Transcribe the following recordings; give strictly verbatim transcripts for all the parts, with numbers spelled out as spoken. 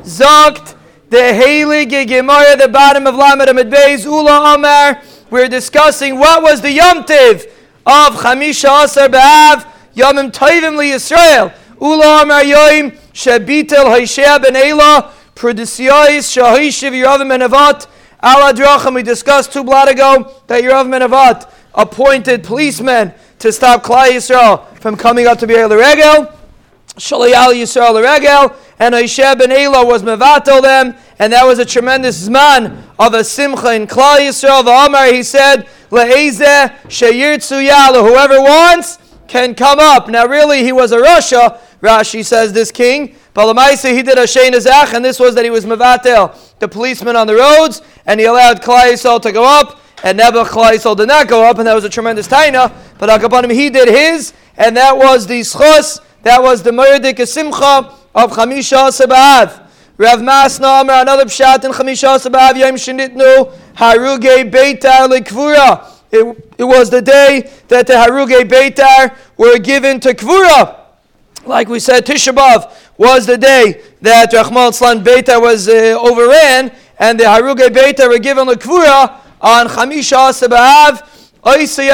Zogt the Haile Gigemarah, the bottom of Lamad Amid Beis Ula Amar. We're discussing what was the Yamtiv of Chamisha Asar B'Av, Yomim Toivimli Yisrael, Ula Amar Yoim, Shabitel Haishab ben Elah, Prodiciois, Shahishiv Yeravam ben Nevat, Aladrocham. We discussed two blot ago that Yeravam ben Nevat appointed policemen to stop Klai Israel from coming up to Be'el the Regel, Shalayal Yisrael the Regel, and Hoshea ben Elah was mevatel them, and that was a tremendous zman of a simcha in Klal Yisrael. The Amar, he said, le'ezeh sheyirtzu ya'alu, whoever wants can come up. Now really he was a Rasha, Rashi says, this king, but lemaisa he did a Sheinazach, and this was that he was mevatel the policemen on the roads, and he allowed Klal Yisrael to go up, and Nebuch Klal Yisrael did not go up, and that was a tremendous taina. But Akapanim, he did his, and that was the schos, that was the merdik simcha of Chamisha Asar B'Av. Rav Masna Amar, another pshat in Chamisha Asar B'Av, Yom Shenitnu Harugei Beitar leKvura. It it was the day that the Harugei Beitar were given to Kvura. Like we said, Tishabav was the day that Rachman Tzlan Beitar was uh, overran, and the Harugei Beitar were given leKvura on Chamisha Asar B'Av. Oisei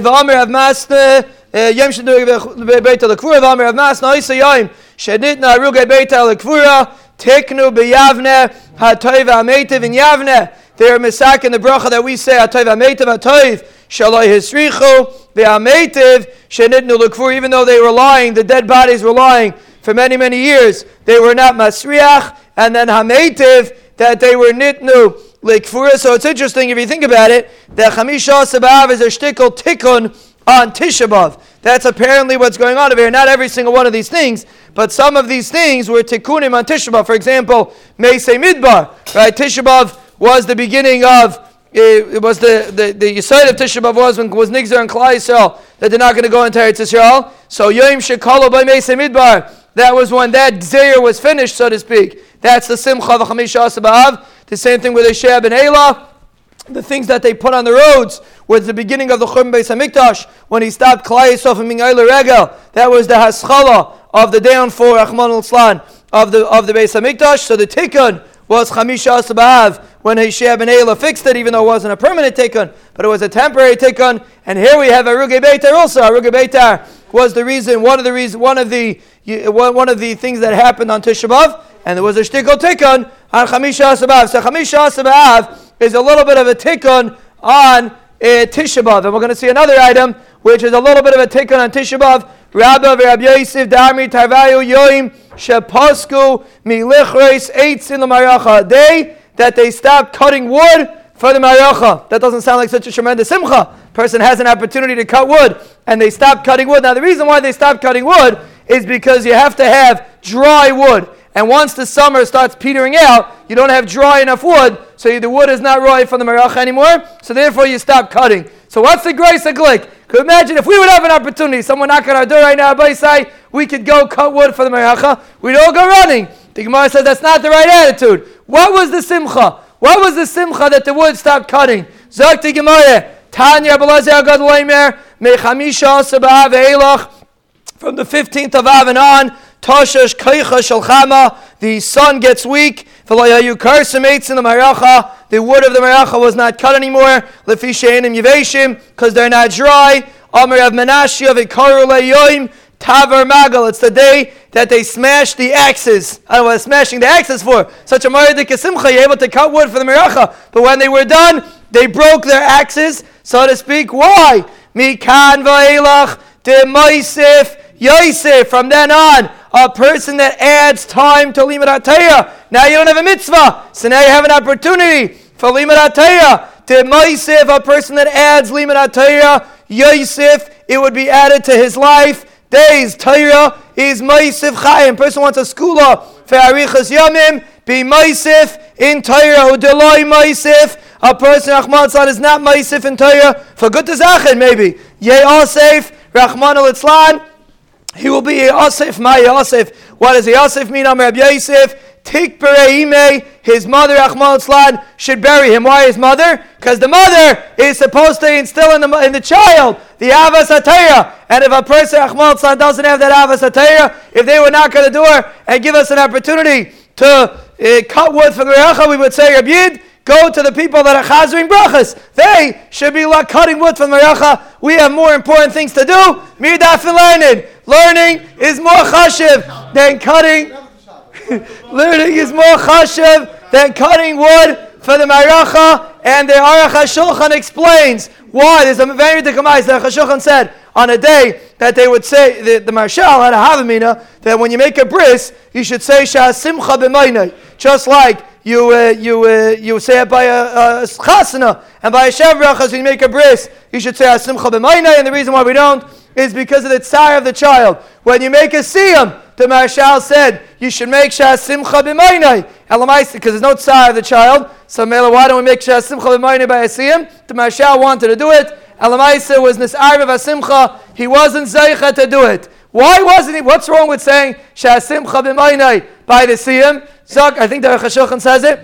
v'amir Rav Masna Yom Shenitnu Beitar leKvura v'amir Rav Masna Oisei Yoim Shenitna Harugei Beitar leKvura Tikkun beYavne hatoi vehame in Yavne. They are misak in the bracha that we say hatoi vehame hatoi shaloi hisrichu vehame shenitnu lekvur. Even though they were lying, the dead bodies were lying for many many years, they were not masriach, and then hametiv that they were nitnu lekvur. So it's interesting if you think about it that Chamisha Asar B'Av is a shtickle tikkun on Tisha B'Av. That's apparently what's going on over here. Not every single one of these things, but some of these things were tikkunim on Tisha B'Av. For example, Meisei Midbar, right? Tisha B'Av was the beginning of, it was the, the, the Yisrael of Tisha B'Av was when was Nigzer and Klal Yisrael, that they're not going to go into Eretz Yisrael. So Yoim Shekalo by Meisei Midbar, that was when that Gzeir was finished, so to speak. That's the Simcha of Chamisha Asar B'Av. The same thing with Hoshea ben Elah. The things that they put on the roads was the beginning of the Churban Beis Hamikdash when he stopped Klai Yisrael from being Haile Regel. That was the haschala of the downfall, Rachman Litzlan, of the of the Beis Hamikdash. So the tikkun was Chamisha Asar B'Av when Hoshea ben Elah fixed it, even though it wasn't a permanent tikkun, but it was a temporary tikkun. And here we have Harugei Beitar also. Harugei Beitar was the reason, one of the reason, one of the one of the things that happened on Tisha B'Av, and there was a shtikol tikkun on Chamisha Asar B'Av. So Chamisha Asar B'Av is a little bit of a tikkun on uh, Tisha B'Av. And we're going to see another item, which is a little bit of a tikkun on Tisha B'Av. Rabba v'Rab Yosef d'Amri Tarvayu Yoim Sheposku Milichreis Eitz in the Mariocha. A day that they stopped cutting wood for the Mariocha. That doesn't sound like such a tremendous simcha. Person has an opportunity to cut wood, and they stopped cutting wood. Now the reason why they stopped cutting wood is because you have to have dry wood. And once the summer starts petering out, you don't have dry enough wood, so the wood is not right from the Mariocha anymore, so therefore you stop cutting. So what's the grace of glick? Could imagine if we would have an opportunity, someone knocking on our door right now, Abaisai, we could go cut wood for the Mariocha, we'd all go running. The Gemara says that's not the right attitude. What was the simcha? What was the simcha that the wood stopped cutting? Zok the Gemara, Tanya B'Lazer Gadloimer, Mechamisha Asar B'Av Eilach, from the fifteenth of Av and on, Toshash Keicha Shalchama, the sun gets weak. V'layayu Karsimates in the Mariocha, the wood of the Mariocha was not cut anymore. Lefishenim Yeveshim, because they're not dry. Amir of Menashia v'Karu leYoim Tavar Magal. It's the day that they smashed the axes. I don't know what smashing the axes for. Such a Mariodik Simcha, you're able to cut wood for the Mariocha, but when they were done, they broke their axes, so to speak. Why? Mikan va'elach deMoisif Yosef. From then on, a person that adds time to Limud HaTorah, now you don't have a mitzvah, so now you have an opportunity for Limud HaTorah. To Yosef, a person that adds Limud HaTorah, Yosef, it would be added to his life. Days, Torah is Yosef Chayim. Person wants a skula for Arichas Yomim, be Yosef in Torah. Who delay Yosef, a person Rachman Litzlan is not Yosef in Torah for good to Zachin maybe. Yosef, Rachman Litzlan, he will be Yosef, my Yosef. What does Yosef mean? Amar Rabbi Yosef, Tikbereime, his mother, Rachman Litzlan, should bury him. Why his mother? Because the mother is supposed to instill in the, in the child the Avas HaTorah. And if a person, Rachman Litzlan, doesn't have that Avas HaTorah, if they would knock on the door and give us an opportunity to uh, cut wood for the Mariocha, we would say, Reb Yid, go to the people that are chazering brachas. They should be like cutting wood for the Mariocha. We have more important things to do. Mir daf and learning. Learning is more chashev than cutting. Learning is more chashev than cutting wood for the Mariocha. And the Aruch HaShulchan explains why. There's a very dekamais. The Aruch HaShulchan said on a day that they would say, the, the Marshal had a Havamina, that when you make a bris, you should say, Sha'asimcha b'maynei, just like you uh, you uh, you say it by a, a chasana, and by a shavrachas, when you make a bris, you should say, Sha'asimcha b'maynei, and the reason why we don't is because of the tzar of the child. When you make a siyam, the Marshal said, you should make Sha'asimcha b'maynei, because there's no tzar of the child, so Mela, why don't we make Sha'asimcha b'maynei by a siyam? The Marshal wanted to do it, Alamaisa was Nisarv Asimcha. He wasn't Zaycha to do it. Why wasn't he? What's wrong with saying Sha'asimcha b'maynei by the siyum? Zok, I think the Aruch HaShulchan says it.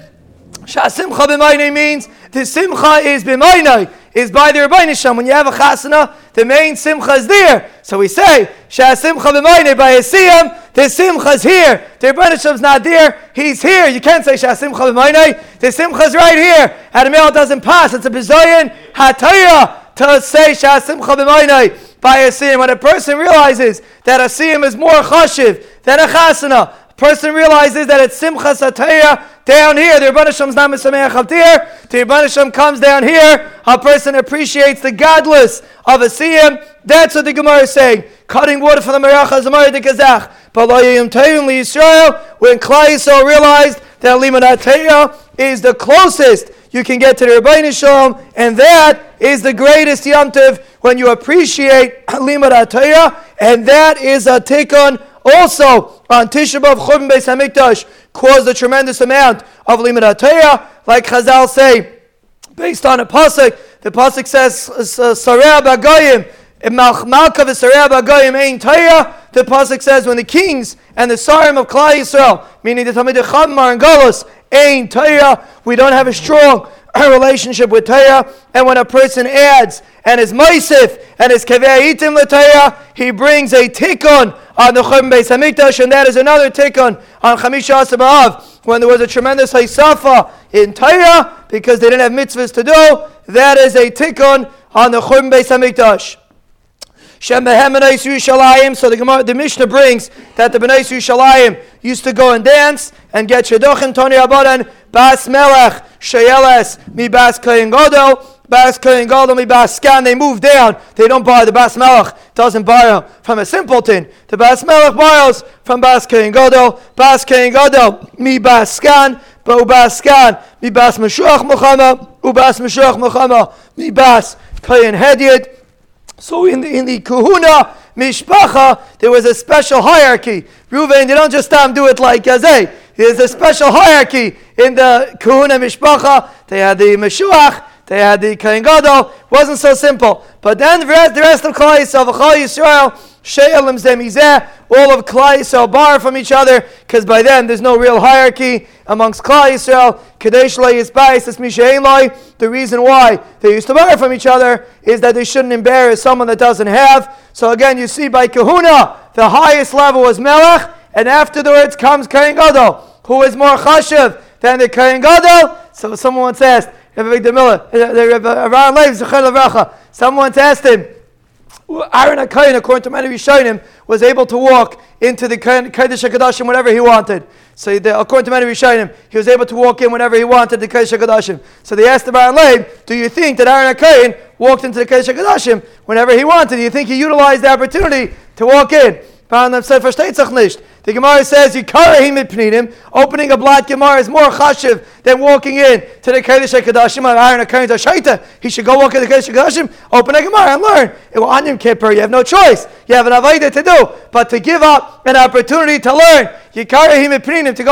Sha'asimcha b'maynei means the simcha is b'maynei, is by the Rebbeinu Shem. When you have a chasana, the main simcha is there. So we say Sha'asimcha b'maynei by a siyum. The simcha is here. The Rebbeinu Shem's not there. He's here. You can't say Sha'asimcha b'maynei. The simcha is right here. Adamel doesn't pass. It's a bizoyin hatayah to say Sha'asimcha b'maynei by a siyum. When a person realizes that a siyum is more chashiv than a chasana, a person realizes that it's simcha satayah down here. The Rebbeinu Hashem's not mesameach up there. The Rebbeinu Hashem comes down here. A person appreciates the godless of a siyum. That's what the Gemara is saying. Cutting wood for the Mariocha Zemari de Kazach. But lo Yomim Toivimli Yisrael, when Klai Israel realized that Limud HaTorah is the closest you can get to the Rebbeinu Shalom, and that is the greatest Yamtiv, when you appreciate Limud HaTorah, and that is a Tikkun also on Tisha B'Av. Churban Beis Hamikdash caused a tremendous amount of Limud HaTorah, like Chazal say, based on a pasuk. The pasuk says, "Sarei B'Goyim." The pasuk says, when the kings and the sarim of Klai Yisrael, meaning the Talmidei Chacham are in Galus, ain Torah, we don't have a strong relationship with Torah. And when a person adds and is Maisif and is Kaveh Itim LeTorah, he brings a Tikkun on the Churban Beis Hamikdash, and that is another Tikkun on Chamisha Asar B'Av, when there was a tremendous Haisafa in Torah because they didn't have mitzvahs to do. That is a Tikkun on the Churban Beis Hamikdash. So the Gemara, the Mishnah brings that the Bnei Yishalayim used to go and dance and get Shidduchim Tony Abadan Bas Melech Sheyeles Mi Bas Kohen Gadol Bas Kohen Gadol Mi Bas Skan. They move down. They don't borrow. The Bas Melech doesn't borrow from a simpleton. The Bas Melech borrows from Bas Kohen Gadol. Bas Kohen Gadol Mi Bas Skan Bo Bas Skan Mi Bas Meshuach Muhammad U Bas Meshuach Muhammad Mi Bas Kohen Hediyot. So in the in the Kuhuna Mishpacha, there was a special hierarchy. Reuven, they don't just um, do it like Yazeh. There's a special hierarchy in the Kuhuna Mishpacha. They had the Meshuach, they had the Kohen Gadol. It wasn't so simple. But then the rest, the rest of Klal Yisrael, Klal Yisrael, She'elim Zemizeh, all of Klal Yisrael borrow from each other, because by then there's no real hierarchy amongst Klal Yisrael. Kadesh Lo Yisbais, Es Mishein Lo. The reason why they used to borrow from each other is that they shouldn't embarrass someone that doesn't have. So again, you see by Kahuna, the highest level was Melech, and afterwards comes Kohen Gadol, who is more chashev than the Kohen Gadol. So someone once asked, someone once asked him, Aaron HaKohen, according to many Rishonim, was able to walk into the Kodesh HaKodashim whenever he wanted. So the, according to many Rishonim, he was able to walk in whenever he wanted the Kodesh HaKodashim. So they asked the Bar Leib, do you think that Aaron HaKohen walked into the Kodesh HaKodashim whenever he wanted? Do you think he utilized the opportunity to walk in? The Gemara says, opening a black Gemara is more chashiv than walking in to the Kodesh HaKodashim. He should go walk in the Kodesh HaKodashim, open a Gemara and learn. On Yom Kippur, you have no choice. You have an avaida to do. But to give up an opportunity to learn, to go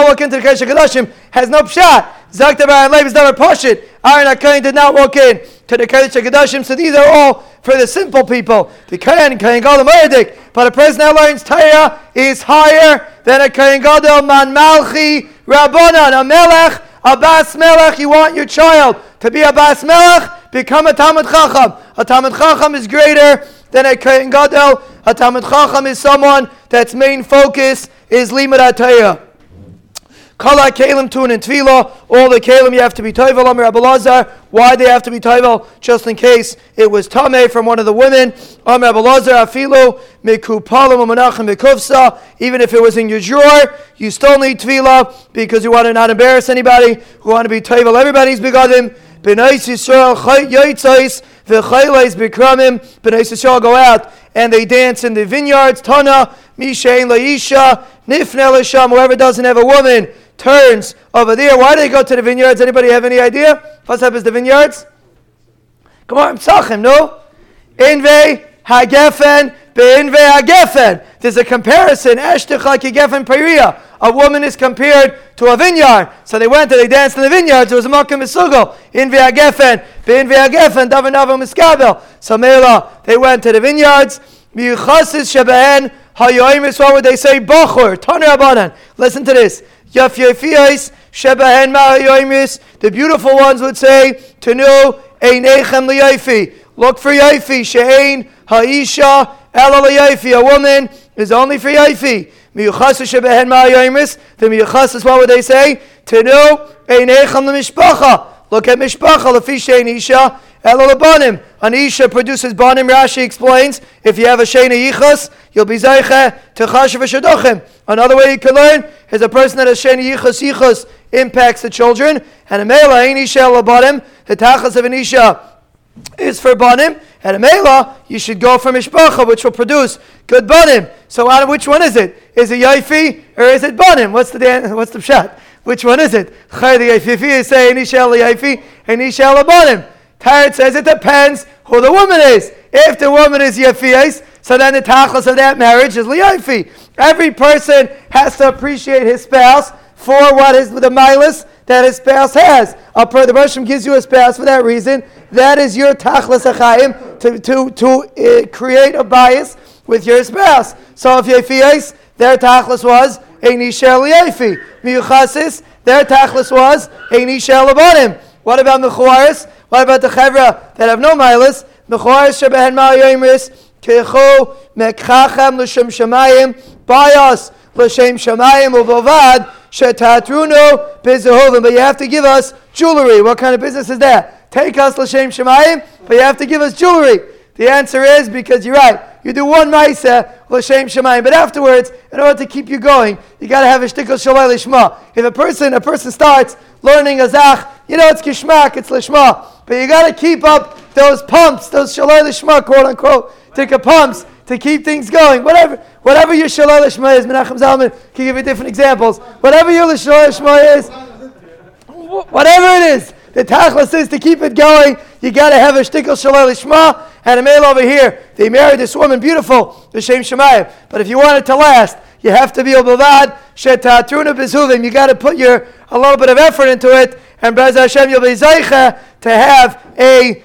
walk into the Kodesh HaKodashim, has no pshat. Zakta Bar Leib is never pashit. Aaron HaKohen did not walk in to the Kodesh HaKodashim. So these are all for the simple people. The Kohen, Kohen Gadol Moedik. But a person that learns Torah is higher than a Kohen Gadol Man Malchi Rabbanan. A Melech, a Bas Melech. You want your child to be a Bas Melech? Become a Talmid Chacham. A Talmid Chacham is greater than a Kohen Gadol. A Talmid Chacham is someone that's main focus is Limud HaTorah. Kala Kalim Tun and Tvila, all the Kalim you have to be Toivel. Amir Rabbi Lazar, why they have to be Toivel? Just in case it was Tameh from one of the women. Amir Rabbi Lazar, Afilu, Mekupalim Umanachim Mikufsa, even if it was in your drawer, you still need Tvila because you want to not embarrass anybody, who want to be Toivel everybody's begotten. B'nai Yisrael Yotzais V'chaylais B'kramim. B'nai Yisrael go out and they dance in the vineyards. Tana Mishain Laisha Nifnel Isham. Whoever doesn't have a woman turns over there. Why do they go to the vineyards? Anybody have any idea? What's up is the vineyards? Come on, Psachim, no? Enve Hagefen B'enve Hagefen. There's a comparison. Eshtecha Kigefen Peria. A woman is compared to a vineyard. So they went and they danced in the vineyards. It was a Makom Misugel. In V'agefen, B'in V'agefen, Davin Avon Miskabel. So Mela, they went to the vineyards. Mi'chasis Shebehen, HaYoim is what would they say? Bochur, Taner Abanan. Listen to this. Yaf Yefiyos, Shebehen Ma'ayoim is. The beautiful ones would say, Tenu, Einechem L'Yofi. Look for Yofi. She'ein, Ha'isha, Ela L'Yofi. A woman is only for Yofi. The miyuchas, what would they say? Tenu einechem l'mishpacha. Look at mishpacha lefi shein isha ela lebanim. An isha produces banim. Rashi explains if you have a shein yichas, you'll be zayche to chashav shadochim. Another way you can learn is a person that has shein yichas yichas impacts the children. And a meila ein isha ela lebanim. The tachas of an isha is for banim. And a meila, you should go for mishpacha, which will produce good banim. So out of which one is it? Is it Yaifi or is it Banim? What's the dan- what's the pshat? Which one is it? Chayr the Yaifi is saying Nishal Yaifi and Nishal Banim. Tired says it depends who the woman is. If the woman is Yaifi, so then the tachlis of that marriage is Liyaifi. Every person has to appreciate his spouse for what is the milus that his spouse has. A per- the Roshim gives you a spouse for that reason. That is your tachlis achayim to to to uh, create a bias with your spouse. So if Yefiyos, their tachlis was a nishel Yefi. Miyuchasis, their tachlis was a nishel Abanim. What about Mechuaris? What about the Chevra that have no milas? Mechuaris shebehen ma'yoimis kechu mekchachem l'shem shemayim bayos l'shem shemayim uvovad shetatruno bizahovim. But you have to give us jewelry. What kind of business is that? Take us l'shem shemayim, but you have to give us jewelry. The answer is because you're right. You do one ma'aseh l'shem shemayim, but afterwards, in order to keep you going, you got to have a shtickle shalei lishma. If a person, a person starts learning azach, you know it's kishmak, it's lishma, but you got to keep up those pumps, those shalei lishma, quote unquote, tikkun pumps to keep things going. Whatever, whatever your shalei lishma is, Menachem Zalman can give you different examples. Whatever your shalei lishma is, whatever it is, the tachlis is to keep it going. You got to have a shtickle shalei lishma. And a male over here, they married this woman, beautiful, l'shem shemayim. But if you want it to last, you have to be obavad shetatruna bezuvim. You got to put your a little bit of effort into it, and Be'ez Hashem you'll be zaycha to have a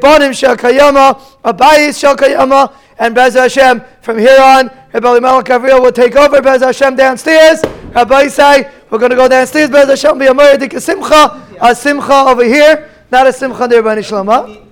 banim shel kayama, a bayis shel kayama, and Be'ez Hashem from here on, Rabbi Elimelech Avril will take over. Be'ez Hashem downstairs. Rabbi Isai, we're going to go downstairs. Be'ez Hashem be a moedik a simcha, a simcha over here, not a simcha there by Nishlam.